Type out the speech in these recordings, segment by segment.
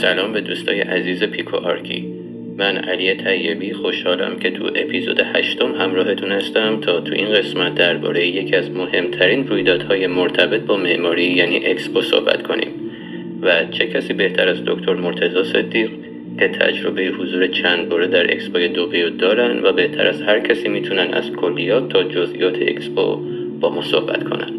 سلام به دوستای عزیز پیکو آرکی. من علی طیبی خوشحالم که تو اپیزود 8 همراهتون هستم تا تو این قسمت درباره یکی از مهمترین رویدادهای مرتبط با معماری یعنی اکسپو صحبت کنیم. و چه کسی بهتر از دکتر مرتضی صدیق که تجربه حضور چند باره در اکسپوی دبی دارن و بهتر از هر کسی میتونن از کلیات تا جزئیات اکسپو با ما صحبت کنن.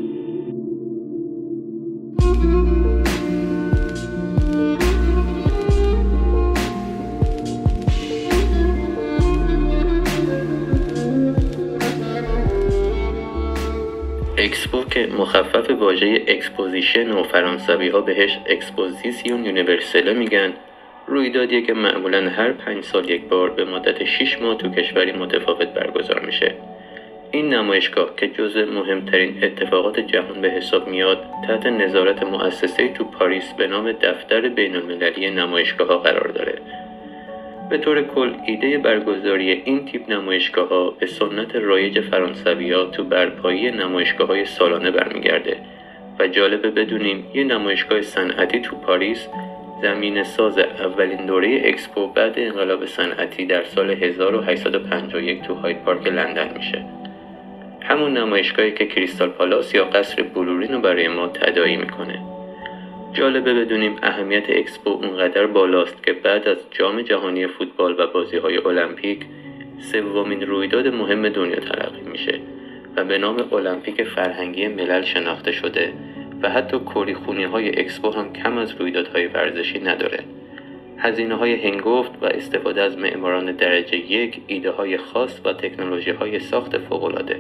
اکسپو که مخفف واژه اکسپوزیشن و فرانسوی ها بهش اکسپوزیسیون یونیورسله میگن، رویدادیه که معمولاً هر 5 سال یک بار به مدت 6 ماه تو کشوری متفاوت برگزار میشه. این نمایشگاه که جزء مهمترین اتفاقات جهان به حساب میاد، تحت نظارت مؤسسه‌ای تو پاریس به نام دفتر بین‌المللی نمایشگاه‌ها قرار داره. به طور کل ایده برگزاری این تیپ نمایشگاه‌ها به سنت رایج فرانسوی‌ها تو برپایی نمایشگاه‌های سالانه برمیگرده و جالبه بدونیم یه نمایشگاه صنعتی تو پاریس زمین ساز اولین دوره اکسپو بعد انقلاب صنعتی در سال 1851 تو هاید پارک لندن میشه. همون نمایشگاهی که کریستال پالاس یا قصر بلورین رو برای ما تداعی میکنه. جالبه بدونیم اهمیت اکسپو اونقدر بالاست که بعد از جام جهانی فوتبال و بازی‌های المپیک 3مین رویداد مهم دنیا تلقی میشه و به نام المپیک فرهنگی ملل شناخته شده و حتی کلیخونی‌های اکسپو هم کم از رویدادهای ورزشی نداره. هزینه‌های هنگفت و استفاده از معماران درجه یک، ایده‌های خاص و تکنولوژی‌های ساخت فوق‌العاده.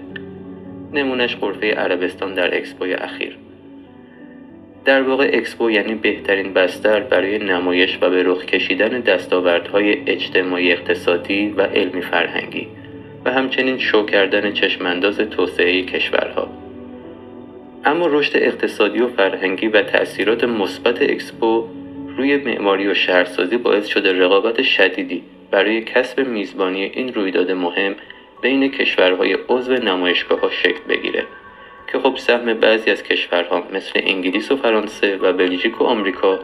نمونش غرفه عربستان در اکسپوی اخیر. در واقع اکسپو یعنی بهترین بستر برای نمایش و به رخ کشیدن دستاوردهای اجتماعی اقتصادی و علمی فرهنگی و همچنین شو کردن چشمانداز توسعه کشورها. اما رشد اقتصادی و فرهنگی و تأثیرات مثبت اکسپو روی معماری و شهرسازی باعث شده رقابت شدیدی برای کسب میزبانی این رویداد مهم بین کشورهای عضو نمایشگاه‌ها شکل بگیره که خب سهم بعضی از کشورها مثل انگلیس و فرانسه و بلژیک و آمریکا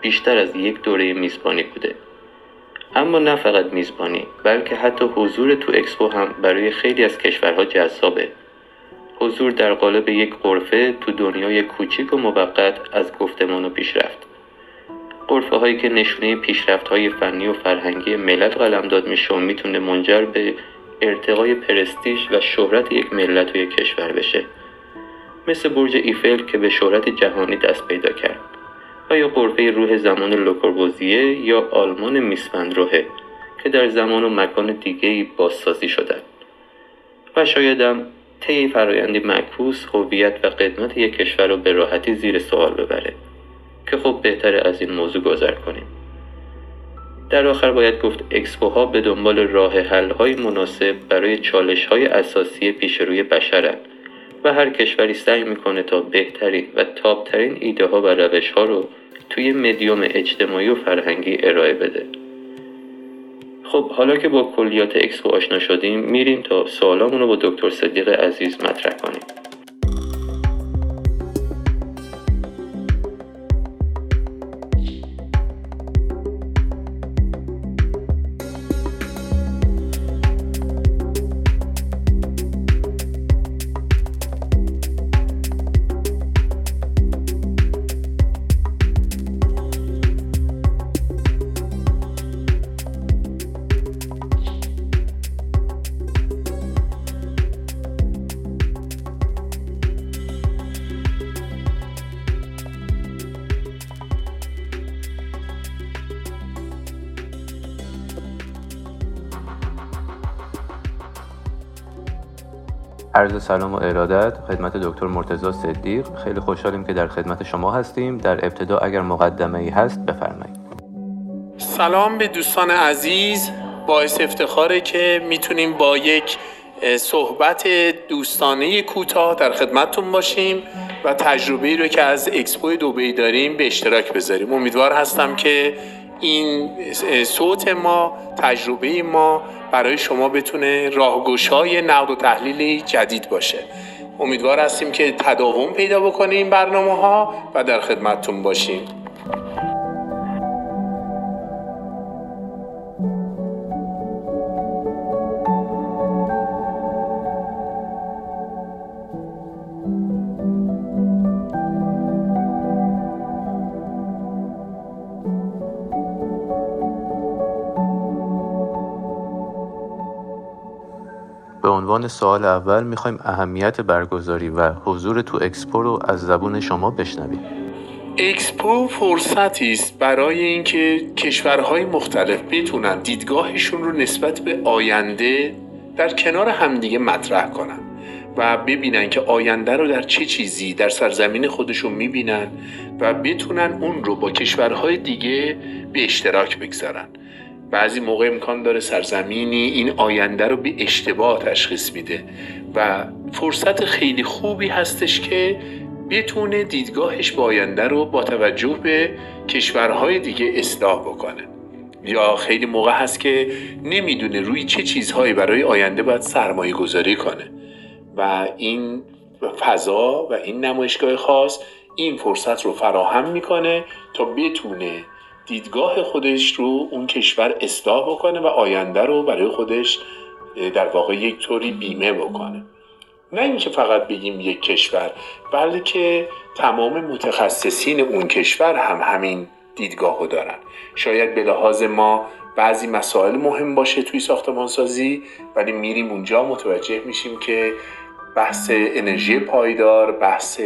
بیشتر از یک دوره میزبانی بوده. اما نه فقط میزبانی، بلکه حتی حضور تو اکسپو هم برای خیلی از کشورها جذابه. حضور در قالب یک غرفه تو دنیای کوچیک و موقت از گفتمان و پیشرفت. غرفه هایی که نشونه پیشرفت های فنی و فرهنگی ملت قلمداد میشه و میتونه منجر به ارتقای پرستیژ و شهرت یک ملت و یک کشور بشه، مثل برج ایفل که به شهرت جهانی دست پیدا کرد، و یا غرفه روح زمان لوکوربوزیه یا آلمان میسفندروه که در زمان و مکان دیگه‌ای بازسازی شدند و شایدم طی فرآیندی معکوس هویت و قدمت یک کشور رو به راحتی زیر سوال ببره که خب بهتره از این موضوع گذر کنیم. در آخر باید گفت اکسپوها به دنبال راه حل‌های مناسب برای چالش‌های اساسی پیش روی بشرند و هر کشوری سعی میکنه تا بهترین و تابترین ایده ها و روش ها رو توی مدیوم اجتماعی و فرهنگی ارائه بده. خب حالا که با کلیات اکسپو آشنا شدیم، میریم تا سوالامون رو با دکتر صدیق عزیز مطرح کنیم. عرض سلام و ارادت خدمت دکتر مرتضی صدیق. خیلی خوشحالیم که در خدمت شما هستیم. در ابتدا اگر مقدمه‌ای هست بفرمایید. سلام به دوستان عزیز. باعث افتخاره که میتونیم با یک صحبت دوستانه کوتاه در خدمتتون باشیم و تجربه‌ای رو که از اکسپو دبی داریم به اشتراک بذاریم. امیدوار هستم که این صوت ما، تجربه ما برای شما بتونه راهگشای نقد و تحلیل جدید باشه. امیدوار هستیم که تداوم پیدا بکنه این برنامه‌ها و در خدمتتون باشیم. به عنوان سوال اول میخوایم اهمیت برگزاری و حضور تو اکسپو رو از زبون شما بشنویم. اکسپو فرصتی است برای اینکه کشورهای مختلف بتونن دیدگاهشون رو نسبت به آینده در کنار همدیگه مطرح کنن و ببینن که آینده رو در چه چیزی در سرزمین خودشون میبینن و بتونن اون رو با کشورهای دیگه به اشتراک بگذارن. بعضی موقع امکان داره سرزمینی این آینده رو به اشتباه تشخیص میده و فرصت خیلی خوبی هستش که بتونه دیدگاهش به آینده رو با توجه به کشورهای دیگه اصلاح بکنه. یا خیلی موقع هست که نمیدونه روی چه چیزهایی برای آینده باید سرمایه گذاری کنه و این فضا و این نمایشگاه خاص این فرصت رو فراهم میکنه تا بتونه دیدگاه خودش رو اون کشور اصلاح بکنه و آینده رو برای خودش در واقع یک طوری بیمه بکنه. نه اینکه فقط بگیم یک کشور، بلکه تمام متخصصین اون کشور هم همین دیدگاه رو دارن. شاید به لحاظ ما بعضی مسائل مهم باشه توی ساختمانسازی، ولی میریم اونجا متوجه میشیم که بحث انرژی پایدار، بحث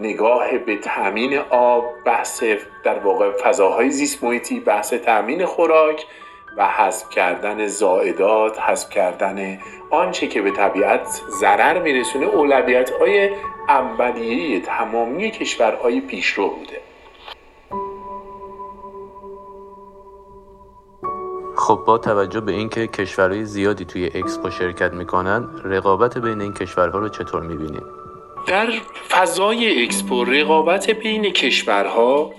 نگاه به تأمین آب، بحث در واقع فضاهای زیست محیطی، بحث تأمین خوراک و حذف کردن زائدات، حذف کردن آنچه که به طبیعت ضرر میرسونه، اولویت‌های اولیه تمامی کشورهای پیشرو بوده. خب با توجه به اینکه کشورهای زیادی توی اکسپو شرکت میکنن، رقابت بین این کشورها رو چطور میبینید؟ در فضای اکسپو رقابت بین کشورها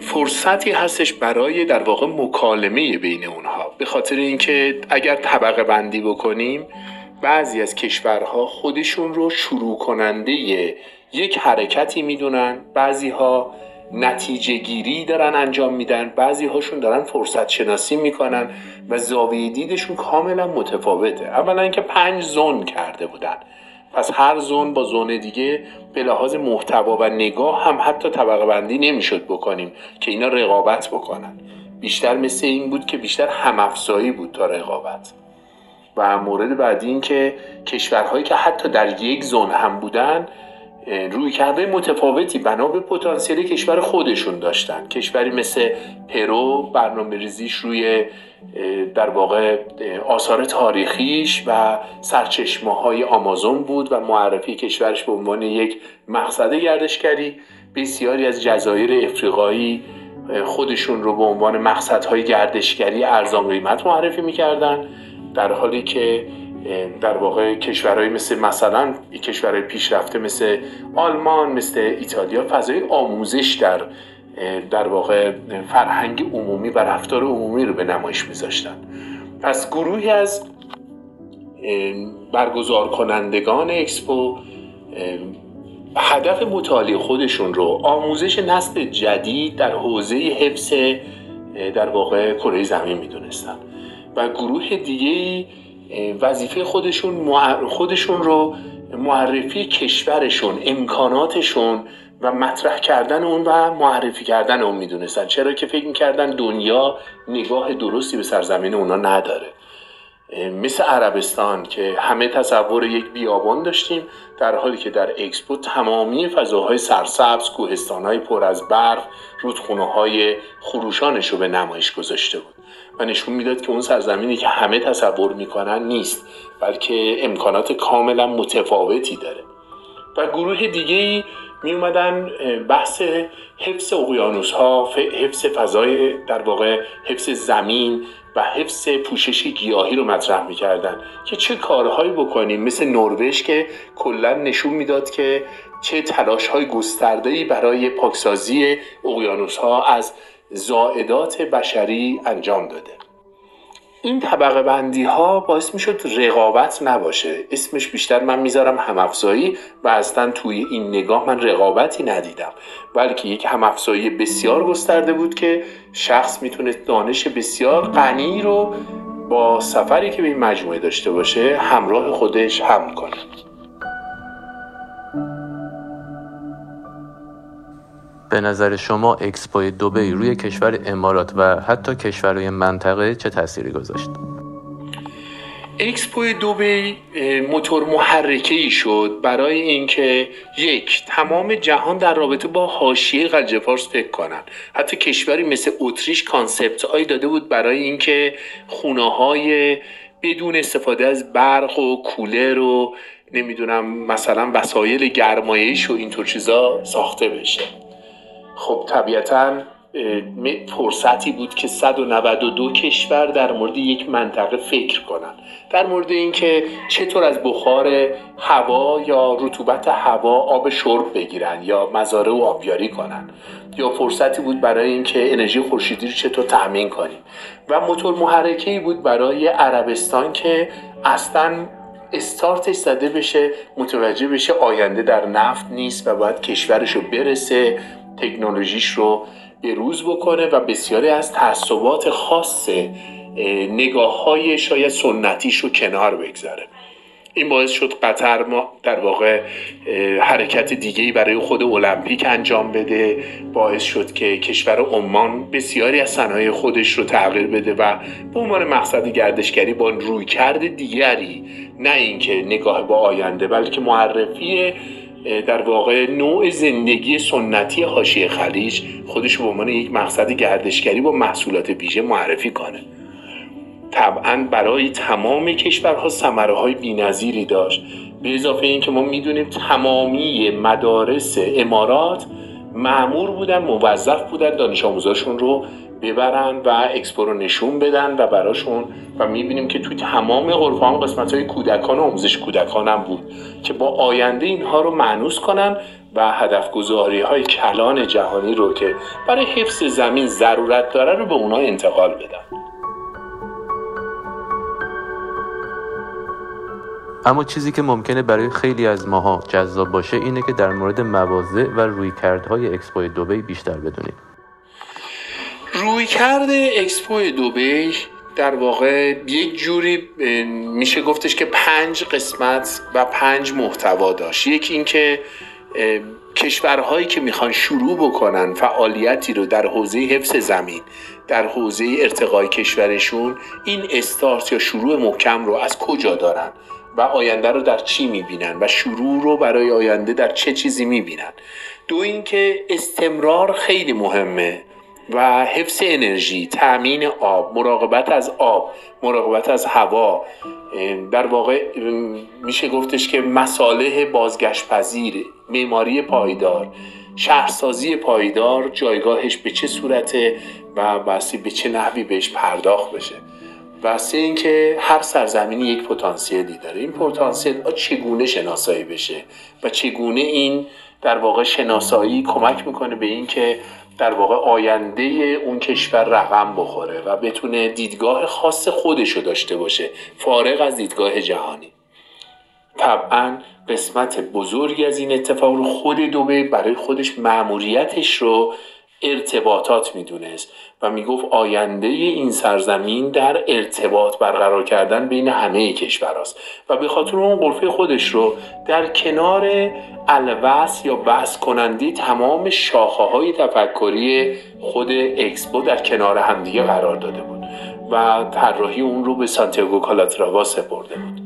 فرصتی هستش برای در واقع مکالمه بین اونها، به خاطر اینکه اگر طبقه بندی بکنیم بعضی از کشورها خودشون رو شروع کننده یک حرکتی میدونن، بعضیها نتیجه گیری دارن انجام میدن، بعضی هاشون دارن فرصت شناسی میکنن و زاویه دیدشون کاملا متفاوته. اولا که 5 زون کرده بودن، پس هر زون با زون دیگه به لحاظ محتوا و نگاه هم حتی طبقه بندی نمیشد بکنیم که اینا رقابت بکنن. بیشتر مثل این بود که بیشتر همافزایی بود تا رقابت. و مورد بعدی این که کشورهایی که حتی در یک زون هم بودن رویکرده متفاوتی بنا به پتانسیل کشور خودشون داشتن. کشوری مثل پرو برنامه‌ریزیش روی در واقع آثار تاریخیش و سرچشمه‌های آمازون بود و معرفی کشورش به عنوان یک مقصد گردشگری. بسیاری از جزایر افریقایی خودشون رو به عنوان مقصدهای گردشگری ارزان قیمت معرفی می‌کردن، در حالی که در واقع کشورهای مثلا کشورهای پیشرفته مثل آلمان، مثل ایتالیا فضای آموزش در واقع فرهنگ عمومی و رفتار عمومی رو به نمایش میذاشتن. پس گروهی از برگزار کنندگان اکسپو هدف مطالعه خودشون رو آموزش نسل جدید در حوزه حفظ در واقع کره زمین میدونستن و گروه دیگه‌ای وظیفه خودشون رو معرفی کشورشون، امکاناتشون و مطرح کردن اون و معرفی کردن اون میدونستن، چرا که فکر میکردن دنیا نگاه درستی به سرزمین اونا نداره. مثل عربستان که همه تصور یک بیابان داشتیم، در حالی که در اکسپو تمامی فضاهای سرسبز، کوهستانهای پر از برف، رودخونه‌های خروشانش رو به نمایش گذاشته بود و نشون میداد که اون سرزمینی که همه تصور میکنن نیست، بلکه امکانات کاملا متفاوتی داره. و گروه دیگه‌ای می اومدن بحث حفظ اقیانوس‌ها، حفظ فضای در واقع حفظ زمین و حفظ پوشش گیاهی رو مطرح می‌کردن که چه کارهایی بکنیم، مثل نروژ که کلاً نشون میداد که چه تلاش‌های گسترده‌ای برای پاکسازی اقیانوس‌ها از زائدات بشری انجام داده. این طبقه بندی ها باعث میشد رقابت نباشه، اسمش بیشتر من میذارم همافزایی و اصلا توی این نگاه من رقابتی ندیدم، بلکه یک همافزایی بسیار گسترده بود که شخص میتونه دانش بسیار غنی رو با سفری که به این مجموعه داشته باشه همراه خودش حمل کنه. به نظر شما اکسپوی دبی روی کشور امارات و حتی کشورهای منطقه چه تأثیری گذاشت؟ اکسپوی دبی موتور محرکه‌ای شد برای اینکه یک، تمام جهان در رابطه با حاشیه خلیج فارس فکر کنند. حتی کشوری مثل اتریش کانسپت‌هایی داده بود برای اینکه خونه‌های بدون استفاده از برق و کولر و نمیدونم مثلا وسایل گرمایش و اینطور چیزا ساخته بشه. خب طبیعتاً فرصتی بود که 192 کشور در مورد یک منطقه فکر کنند، در مورد اینکه چطور از بخار هوا یا رطوبت هوا آب شرب بگیرن یا مزارع و آبیاری کنن، یا فرصتی بود برای اینکه انرژی خورشیدی رو چطور تأمین کنیم. و موتور محرکه‌ای بود برای عربستان که اصلا استارتش زده بشه، متوجه بشه آینده در نفت نیست و باید کشورش رو برسه، تکنولوژیش رو به روز بکنه و بسیاری از تعصبات خاص نگاه‌های شاید سنتیش رو کنار بگذاره. این باعث شد قطر ما در واقع حرکت دیگه‌ای برای خود المپیک انجام بده، باعث شد که کشور عمان بسیاری از صنایع خودش رو تغییر بده و به عنوان مقصد گردشگری با رویکرد دیگری، نه اینکه نگاه با آینده بلکه معرفی در واقع نوع زندگی سنتی حاشیه خلیج، خودش به عنوان یک مقصد گردشگری با محصولات ویژه معرفی کنه. طبعا برای تمام کشورها ثمره های بی‌نظیری داشت، به اضافه اینکه ما میدونیم تمامی مدارس امارات مأمور بودن، موظف بودن دانش آموزاشون رو ببرن و اکسپو رو نشون بدن و براشون، و میبینیم که توی تمام غرفه هم قسمت‌های کودکان و آموزش کودکان هم بود که با آینده اینها رو مانوس کنن و هدفگذاری‌های کلان جهانی رو که برای حفظ زمین ضرورت داره رو به اونها انتقال بدن. اما چیزی که ممکنه برای خیلی از ماها جذاب باشه اینه که در مورد مواضع و رویکردهای اکسپوی دبی بیشتر بدونیم. رویکرد اکسپوی دبی در واقع یک جوری میشه گفتش که 5 قسمت و 5 محتوا داشت. یکی این که کشورهایی که میخوان شروع بکنن فعالیتی رو در حوزه حفظ زمین، در حوزه ارتقای کشورشون، این استارت یا شروع محکم رو از کجا دارن و آینده رو در چی میبینن و شروع رو برای آینده در چه چیزی میبینن. دو اینکه استمرار خیلی مهمه و حفظ انرژی، تأمین آب، مراقبت از آب، مراقبت از هوا، در واقع میشه گفتش که مصالح بازگشت پذیر، معماری پایدار، شهرسازی پایدار، جایگاهش به چه صورته و بسی به چه نحوی بهش پرداخت بشه. و سه اینکه هر سرزمینی یک پتانسیلی داره، این پتانسیل چگونه شناسایی بشه و چگونه این در واقع شناسایی کمک میکنه به این که در واقع آینده اون کشور رقم بخوره و بتونه دیدگاه خاص خودشو داشته باشه فارغ از دیدگاه جهانی. طبعا قسمت بزرگی از این اتفاق رو خود دبی برای خودش مأموریتش رو ارتباطات میدونست و میگفت آینده این سرزمین در ارتباط برقرار کردن بین همه کشورهاست و به خاطر اون غرفه خودش رو در کنار الوصل یا بحث کننده تمام شاخه های تفکری خود اکسپو در کنار همدیگه قرار داده بود و طراحی اون رو به سانتیاگو کالاتراوا سپرده بود.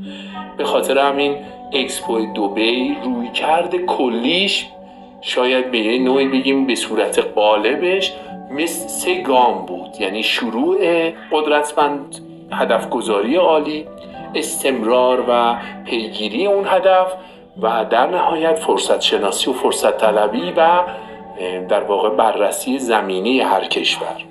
به خاطر همین اکسپوی دبی رویکرد کلیش، شاید به یه نوعی بگیم به صورت قالبش، مثل 3 گام بود، یعنی شروع قدرتمند، هدفگذاری عالی، استمرار و پیگیری اون هدف، و در نهایت فرصت شناسی و فرصت طلبی و در واقع بررسی زمینی هر کشور.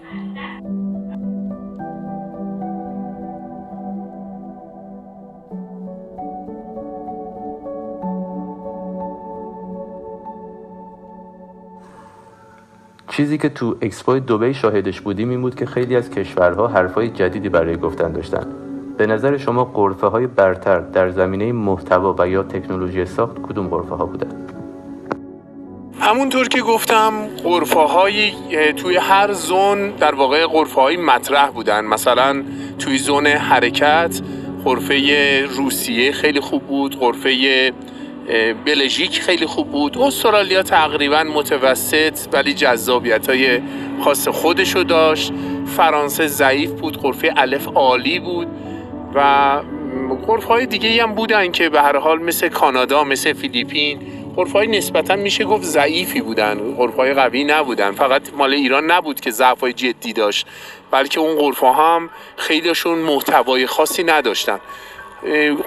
چیزی که تو اکسپوی دبی شاهدش بودیم این بود که خیلی از کشورها حرفای جدیدی برای گفتن داشتن. به نظر شما غرفه های برتر در زمینه محتوا و یا تکنولوژی ساخت کدوم غرفه ها بودن؟ همونطور که گفتم غرفه های توی هر زون در واقع غرفه های مطرح بودن. مثلا توی زون حرکت غرفه روسیه خیلی خوب بود، غرفه بلژیک خیلی خوب بود، استرالیا تقریبا متوسط ولی جذابیت‌های خاص خودشو داشت، فرانسه ضعیف بود، غرفه الف عالی بود و غرف‌های دیگه‌ای هم بودن که به هر حال مثل کانادا، مثل فیلیپین، غرف‌های نسبتاً میشه گفت ضعیفی بودن، غرف‌های قوی نبودن. فقط مال ایران نبود که ضعف‌های جدی داشت، بلکه اون غرف‌ها هم خیلیشون محتوای خاصی نداشتن.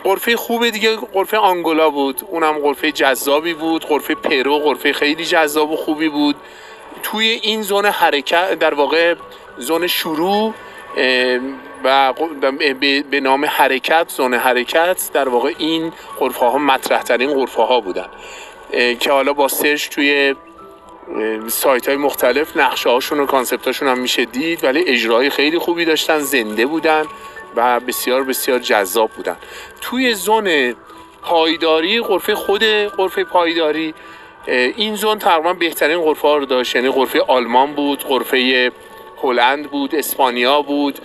غرفه خوبه دیگه غرفه آنگولا بود، اونم غرفه جذابی بود. غرفه پرو غرفه خیلی جذاب و خوبی بود. توی این زون حرکت، در واقع زون شروع و به نام حرکت، زون حرکت، در واقع این غرفه ها مطرح ترین غرفه ها بودن که حالا با سرچ توی سایت های مختلف نقشه هاشون و کانسپت هاشون هم میشه دید، ولی اجرای خیلی خوبی داشتن، زنده بودن و بسیار بسیار جذاب بودن. توی زون پایداری، غرفه خود غرفه پایداری، این زون تقریبا بهترین غرفه ها رو داشت، یعنی غرفه آلمان بود، غرفه هلند بود، اسپانیا بود،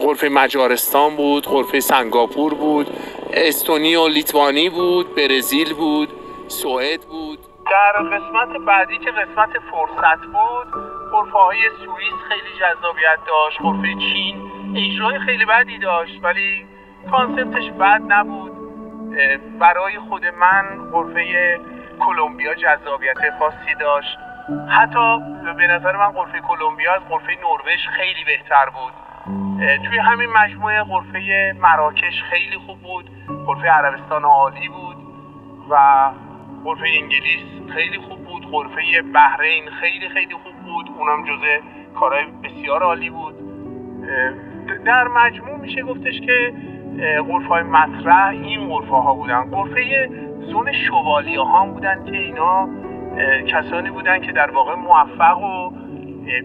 غرفه مجارستان بود، غرفه سنگاپور بود، استونی و لیتوانی بود، برزیل بود، سوئد بود. در قسمت بعدی که قسمت فرصت بود، غرفه های سوئیس خیلی جذابیت داشت. غرفه چین اجرای خیلی بدی داشت ولی کانسپتش بد نبود. برای خود من غرفه کلمبیا جذابیت خاصی داشت، حتی به نظر من غرفه کلمبیا از غرفه نروژ خیلی بهتر بود. توی همین مجموعه غرفه مراکش خیلی خوب بود، غرفه عربستان عالی بود و غرفه انگلیس خیلی خوب بود، غرفه بحرین خیلی خیلی خوب بود، اونم جزء کارهای بسیار عالی بود. در مجموع میشه گفتش که غرفه‌های مطرح این غرفه‌ها بودن. غرفه زون شوالیه ها هم بودن که اینا کسانی بودن که در واقع موفق و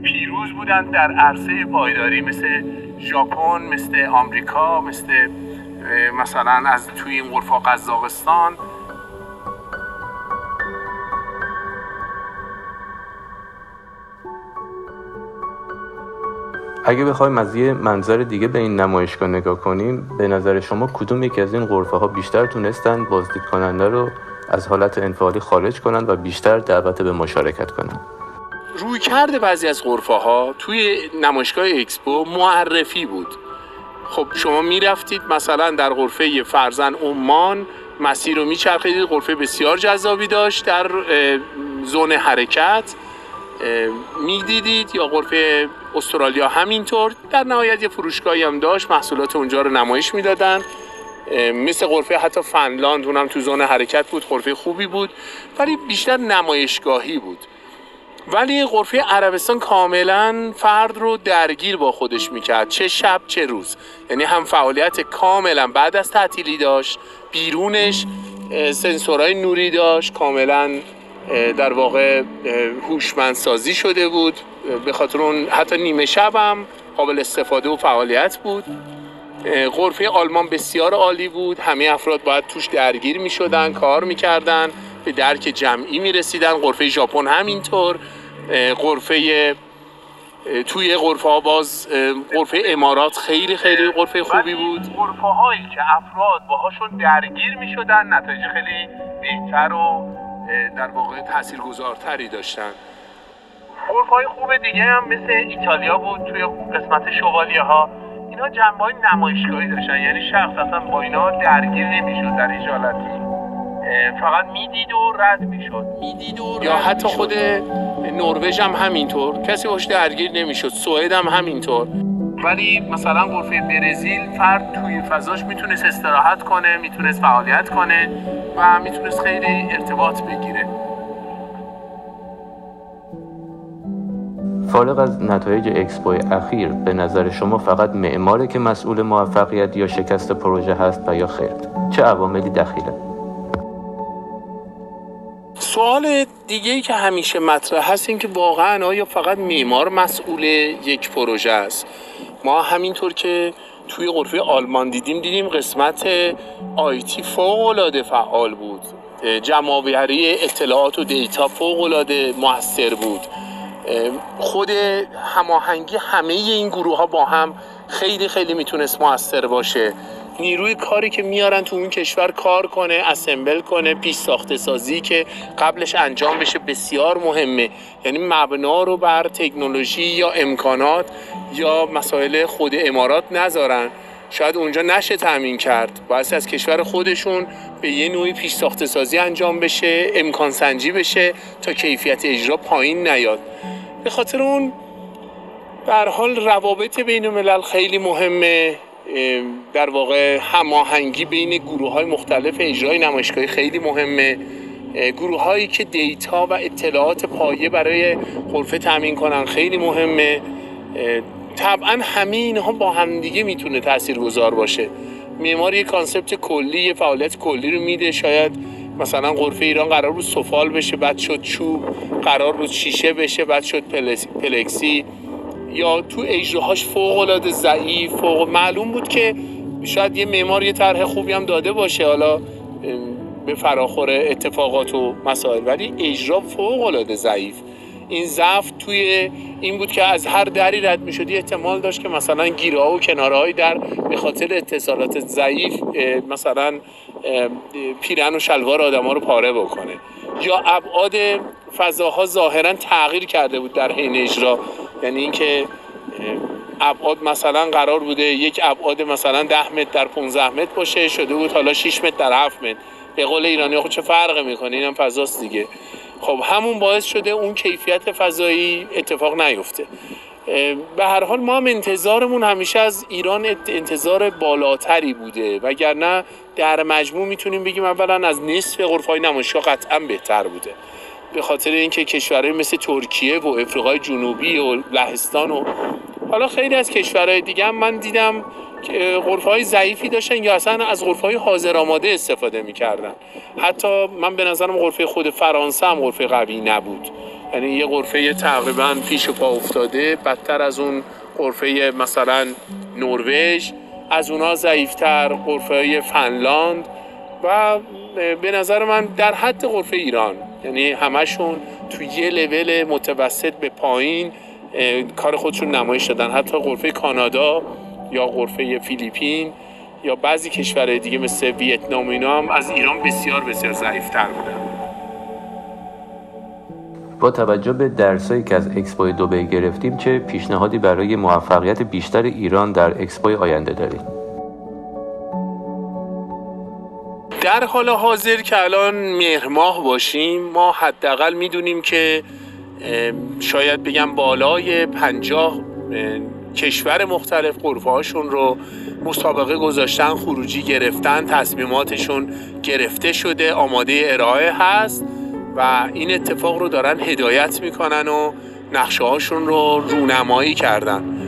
پیروز بودن در عرصه پایداری، مثل ژاپن، مثل آمریکا، مثل مثلا از توی این غرفه قزاقستان. اگه بخوایم از یه منظر دیگه به این نمایشگاه نگاه کنیم، به نظر شما کدوم یکی از این غرفه ها بیشتر تونستن بازدید کننده رو از حالت انفعالی خارج کنن و بیشتر دعوت به مشارکت کنن؟ رویکرد بعضی از غرفه ها توی نمایشگاه اکسپو معرفی بود. خب شما میرفتید مثلا در غرفه فرزند عمان مسیر رو میچرخیدید، غرفه بسیار جذابی داشت در زون حرکت میدیدید، یا غرفه استرالیا همینطور. در نهایت یه فروشگاهی هم داشت، محصولات اونجا رو نمایش میدادن، مثل غرفه حتی فنلاند، اونم تو زون حرکت بود، غرفه خوبی بود ولی بیشتر نمایشگاهی بود. ولی غرفه عربستان کاملا فرد رو درگیر با خودش میکرد، چه شب چه روز، یعنی هم فعالیت کاملا بعد از تعطیلی داشت، بیرونش سنسورهای نوری داشت، کاملا در واقع هوشمندسازی شده بود، به خاطر اون حتی نیمه شب هم قابل استفاده و فعالیت بود. غرفه آلمان بسیار عالی بود، همه افراد باید توش درگیر می شدن، کار می کردن، به درک جمعی می رسیدن. غرفه ژاپن همینطور. غرفه توی غرفه ها باز غرفه امارات خیلی خیلی غرفه خوبی بود. غرفه هایی که افراد باهاشون درگیر می شدن نتایج خیلی بهتر و در واقع تاثیرگذارتری داشتن. غرفه‌های خوب دیگه هم مثل ایتالیا بود توی قسمت شوالیه ها، اینا جنبه‌های نمایشگاهی داشتن، یعنی شخص اصلا با اینا درگیر نمیشد، در هیچ حالتی فقط میدید و رد میشد، میدید و رد. یا حتی خود نروژ هم همینطور، کسی باش درگیر نمیشد، سوئد هم همینطور. ولی مثلا غرفه برزیل فرد توی فضاش میتونست استراحت کنه، میتونست فعالیت کنه و میتونست خیلی ارتباط بگیره. فارغ از نتایج اکسپوی اخیر، به نظر شما فقط معماره که مسئول موفقیت یا شکست پروژه هست و یا خیر؟ چه عواملی دخیله؟ سوال دیگه‌ای که همیشه مطرح هست این که واقعاً آیا فقط معمار مسئول یک پروژه است؟ ما همینطور که توی غرفه آلمان دیدیم قسمت آیتی فوق‌العاده فعال بود، جمع‌آوری اطلاعات و دیتا فوق‌العاده مؤثر بود، خود هماهنگی همه این گروه ها با هم خیلی خیلی میتونست مؤثر باشه. نیروی کاری که میارن تو اون کشور کار کنه، اسمبل کنه، پیش ساخته سازی که قبلش انجام بشه بسیار مهمه، یعنی مبنا رو بر تکنولوژی یا امکانات یا مسائل خود امارات نذارن. شاید اونجا نشه تامین کرد، باید از کشور خودشون به یه نوعی پیش ساخته سازی انجام بشه، امکان سنجی بشه تا کیفیت اجرا پایین نیاد. به خاطر اون به هر حال روابط بین الملل خیلی مهمه، در واقع هماهنگی بین گروه‌های مختلف اجرای نمایشگاهی خیلی مهمه. گروه‌هایی که دیتا و اطلاعات پایه برای غرفه تامین کنن خیلی مهمه. طبعا همه اینها با همدیگه میتونه تاثیرگذار باشه. معمار یک کانسپت کلی، یه فعالیت کلی رو میده، شاید مثلا غرفه ایران قرار بود سفال بشه بعد شد چوب، قرار بود شیشه بشه بعد شد پلکسی، یا تو اجراهاش فوق‌العاده ضعیف. معلوم بود که شاید یه معمار یه طرح خوبی هم داده باشه، حالا به فراخور اتفاقات و مسائل، ولی اجرا فوق‌العاده ضعیف. این ضعف توی این بود که از هر دری رد می‌شدی احتمال داشت که مثلا گیره‌ها و کناره‌های در به خاطر اتصالات ضعیف مثلا پیرهن و شلوار آدم‌ها رو پاره بکنه، یا ابعاد فضاها ظاهراً تغییر کرده بود در حین اجرا، یعنی اینکه ابعاد مثلا قرار بوده یک ابعاد مثلا 10 متر در 15 متر باشه، شده بود حالا 6 متر در 7 متر. به قول ایرانی خود چه فرق میکنه، اینم فضاست دیگه. خب همون باعث شده اون کیفیت فضایی اتفاق نیفته. به هر حال ما هم انتظارمون همیشه از ایران انتظار بالاتری بوده، وگرنه در مجموع میتونیم بگیم اولا از نصف غرفه‌های نمایشگاه قطعا بهتر بوده، به خاطر اینکه کشورهایی مثل ترکیه و افریقای جنوبی و لهستان و حالا خیلی از کشورهای دیگه هم من دیدم غرفه‌های ضعیفی داشتن یا اصلا از غرفه‌های حاضر آماده استفاده می‌کردن. حتی من به نظرم غرفه خود فرانسه هم غرفه قوی نبود، یعنی یه غرفه تقریباً پیش و پا افتاده، بدتر از اون غرفه مثلا نروژ، از اونها ضعیف‌تر غرفه فنلاند و به نظر من در حد غرفه ایران، یعنی همشون تو یه لول متوسط به پایین کار خودشون نمایش دادن. حتی غرفه کانادا یا غرفه فیلیپین یا بعضی کشورهای دیگه مثل ویتنام اینا هم از ایران بسیار ضعیف‌تر بودن. با توجه به درسایی که از اکسپوی دبی گرفتیم، چه پیشنهادی برای موفقیت بیشتر ایران در اکسپوی آینده دارید؟ در حال حاضر که الان مهر ماه باشیم، ما حداقل میدونیم که شاید بگم بالای 50 کشور مختلف غرفه‌هاشون رو مسابقه گذاشتن، خروجی گرفتن، تصمیماتشون گرفته شده، آماده ارائه هست و این اتفاق رو دارن هدایت میکنن و نقشه‌هاشون رو رونمایی کردن.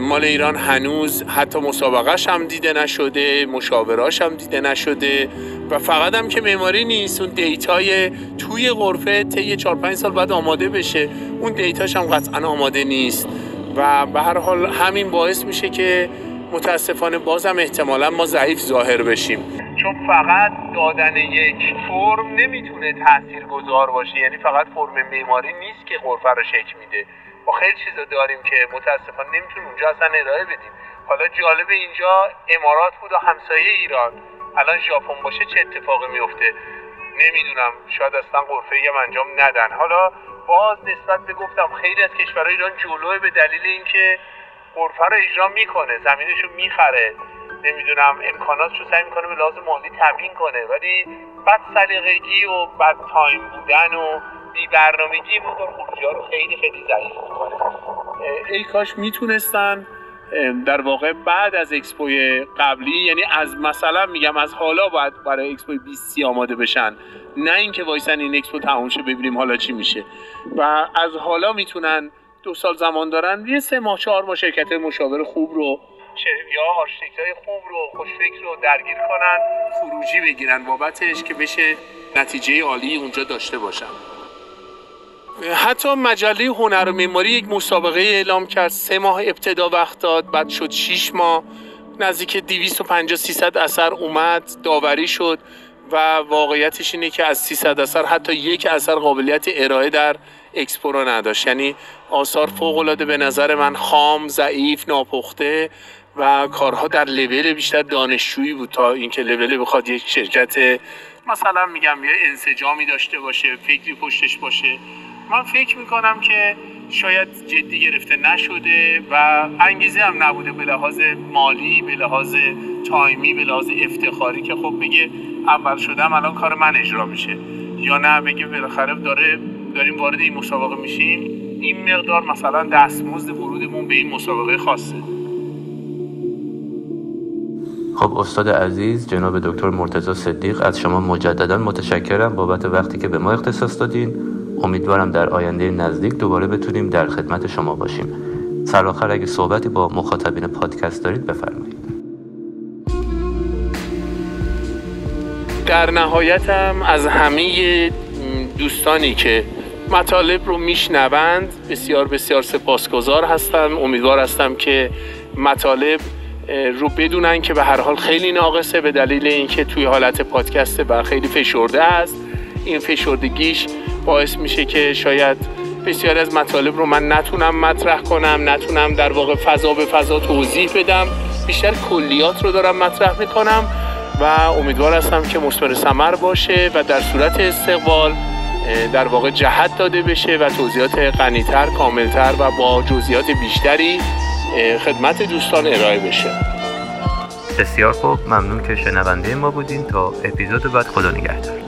مال ایران هنوز حتی مسابقه‌اش هم دیده نشده، مشاوره‌اش هم دیده نشده و فقط هم که معماری نیست، اون دیتای توی غرفه طی 4-5 سال بعد آماده بشه، اون دیتاش هم قطعا آماده نیست و به هر حال همین باعث میشه که متاسفانه بازم احتمالاً ما ضعیف ظاهر بشیم، چون فقط دادن یک فرم نمیتونه تاثیرگذار باشه، یعنی فقط فرم معماری نیست که غرفه رو شکل میده. ما خیلی چیزا داریم که متاسفانه نمیتونیم اونجا اصلا ارائه بدیم. حالا جالب اینجا امارات بود و همسایه ایران، الان ژاپن باشه چه اتفاقی میفته نمیدونم، شاید اصلا غرفه هم انجام ندن. حالا باز نسبت به گفتم خیلی از کشورهای ایران جلوه به دلیل اینکه غرفه رو اجرا میکنه، زمینشو میخره، نمیدونم امکاناتشو سعی میکنه به لحاظ مالی تامین کنه، ولی بد سلیقگی و بد تایم بودن و بی برنامگی مقدار خروجی‌ها رو خیلی ضعیف می‌کنه. ای کاش میتونستن در واقع بعد از اکسپوی قبلی، یعنی از مثلا میگم از حالا باید برای اکسپوی 2030 آماده بشن، نه اینکه وایسن این اکسپو تموم شه ببینیم حالا چی میشه. و از حالا میتونن 2 سال زمان دارن، یه 3 ماه 4 ماه شرکت مشاور خوب رو یا آرشیتکت‌های خوب رو خوشفکر رو درگیر کنن، خروجی بگیرن بابتش که بشه نتیجه عالی اونجا داشته باشن. حتی مجله هنر و معماری یک مسابقه اعلام کرد، 3 ماه ابتدا وقت داد، بعد شد 6 ماه، نزدیک 250-300 اثر اومد داوری شد و واقعیتش اینه که از 300 اثر حتی یک اثر قابلیت ارائه در اکسپو رو نداشت، یعنی آثار فوق‌العاده به نظر من خام، ضعیف، ناپخته و کارها در لول بیشتر دانشجویی بود تا اینکه لول بخواد یک شرکت مثلا میگم یه انسجامی داشته باشه، فکری پشتش باشه. من فکر میکنم که شاید جدی گرفته نشده و انگیزه هم نبوده به لحاظ مالی، به لحاظ تایمی، به لحاظ افتخاری که خب بگه اول شدم الان کار من اجرا میشه، یا نه بگه بالاخره داریم وارد این مسابقه میشیم، این مقدار مثلا دستمزد ورودمون به این مسابقه خاصه. خب استاد عزیز، جناب دکتر مرتضی صدیق، از شما مجددا متشکرم بابت وقتی که به ما اختصاص دادین. امیدوارم در آینده نزدیک دوباره بتونیم در خدمت شما باشیم. سرآخر اگه صحبتی با مخاطبین پادکست دارید بفرمایید. در نهایت هم از همه دوستانی که مطالب رو میشنوند بسیار بسیار سپاسگزار هستم. امیدوار هستم که مطالب رو بدونن که به هر حال خیلی ناقصه، به دلیل اینکه توی حالت پادکست و خیلی فشرده است. این فشردگیش باعث میشه که شاید بسیاری از مطالب رو من نتونم مطرح کنم، نتونم در واقع فضا به فضا توضیح بدم. بیشتر کلیات رو دارم مطرح میکنم و امیدوار هستم که مثمر ثمر باشه و در صورت استقبال در واقع جهت داده بشه و توضیحات غنی‌تر، کامل‌تر و با جزئیات بیشتری خدمت دوستان ارائه بشه. بسیار خوب، ممنون که شنونده ما بودین. تا اپیزود بعد، خدا نگهدار.